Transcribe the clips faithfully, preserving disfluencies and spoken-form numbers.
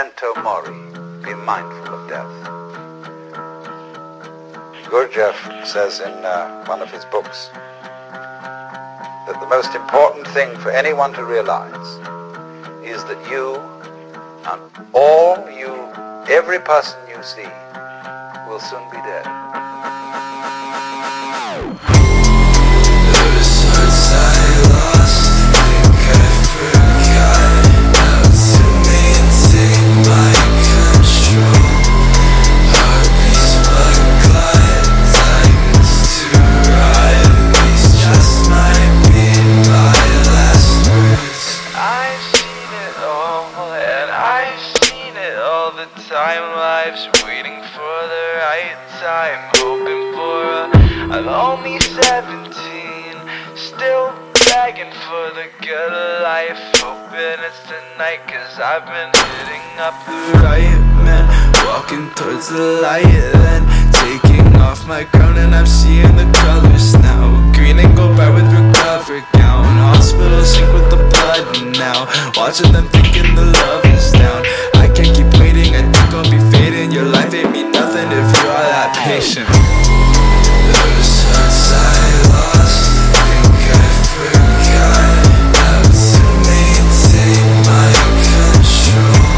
Memento mori, be mindful of death. Gurdjieff says in uh, one of his books that the most important thing for anyone to realize is that you and all you, every person you see, will soon be dead. Time life's waiting for the right time, hoping for a I'm only seventeen, still begging for the good life, hoping it's tonight, cause I've been hitting up the right man, walking towards the light, then taking off my crown, and I'm seeing the colors now, green and gold bright with recovery gown, hospital sink with the blood now, watching them thinking the love is down. I can't keep waiting, I think I'll be fading. Your life ain't mean nothing if you're all that patient. Those hearts I lost, think I forgot how to maintain my control.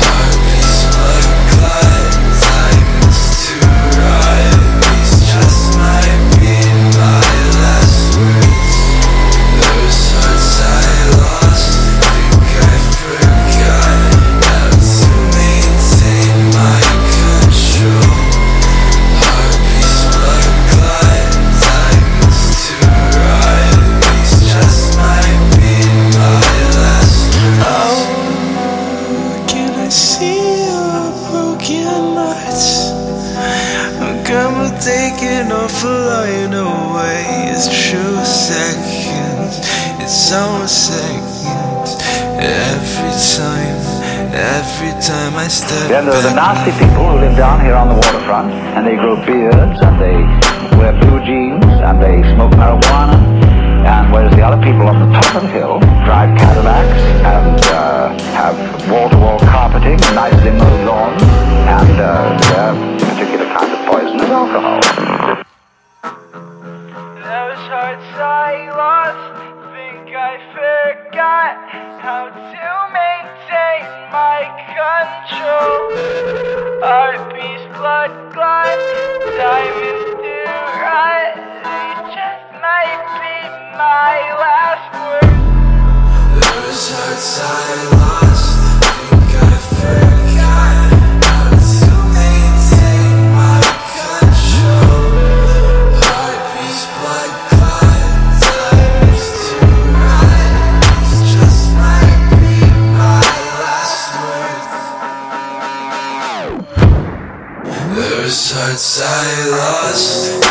Heartbeats, blood clots, time is to ride. These just might be my last words. Those hearts I lost, think I forgot. Taking off flying away, it's true seconds, it's our seconds. Every time, every time I step. Then there are the nasty people who live down here on the waterfront, and they grow beards, and they wear blue jeans, and they smoke marijuana. And whereas the other people on the top of the hill drive Cadillacs and uh, have wall-to-wall carpeting, nicely mowed lawns, and uh, their particular kind of poison is alcohol. Those hearts I lost, think I forgot how to maintain my control. Heartbeats, blood clots, diamonds to rot. They just might be my last word. Those hearts I lost, think I forgot how to maintain my control. Those hearts I lost.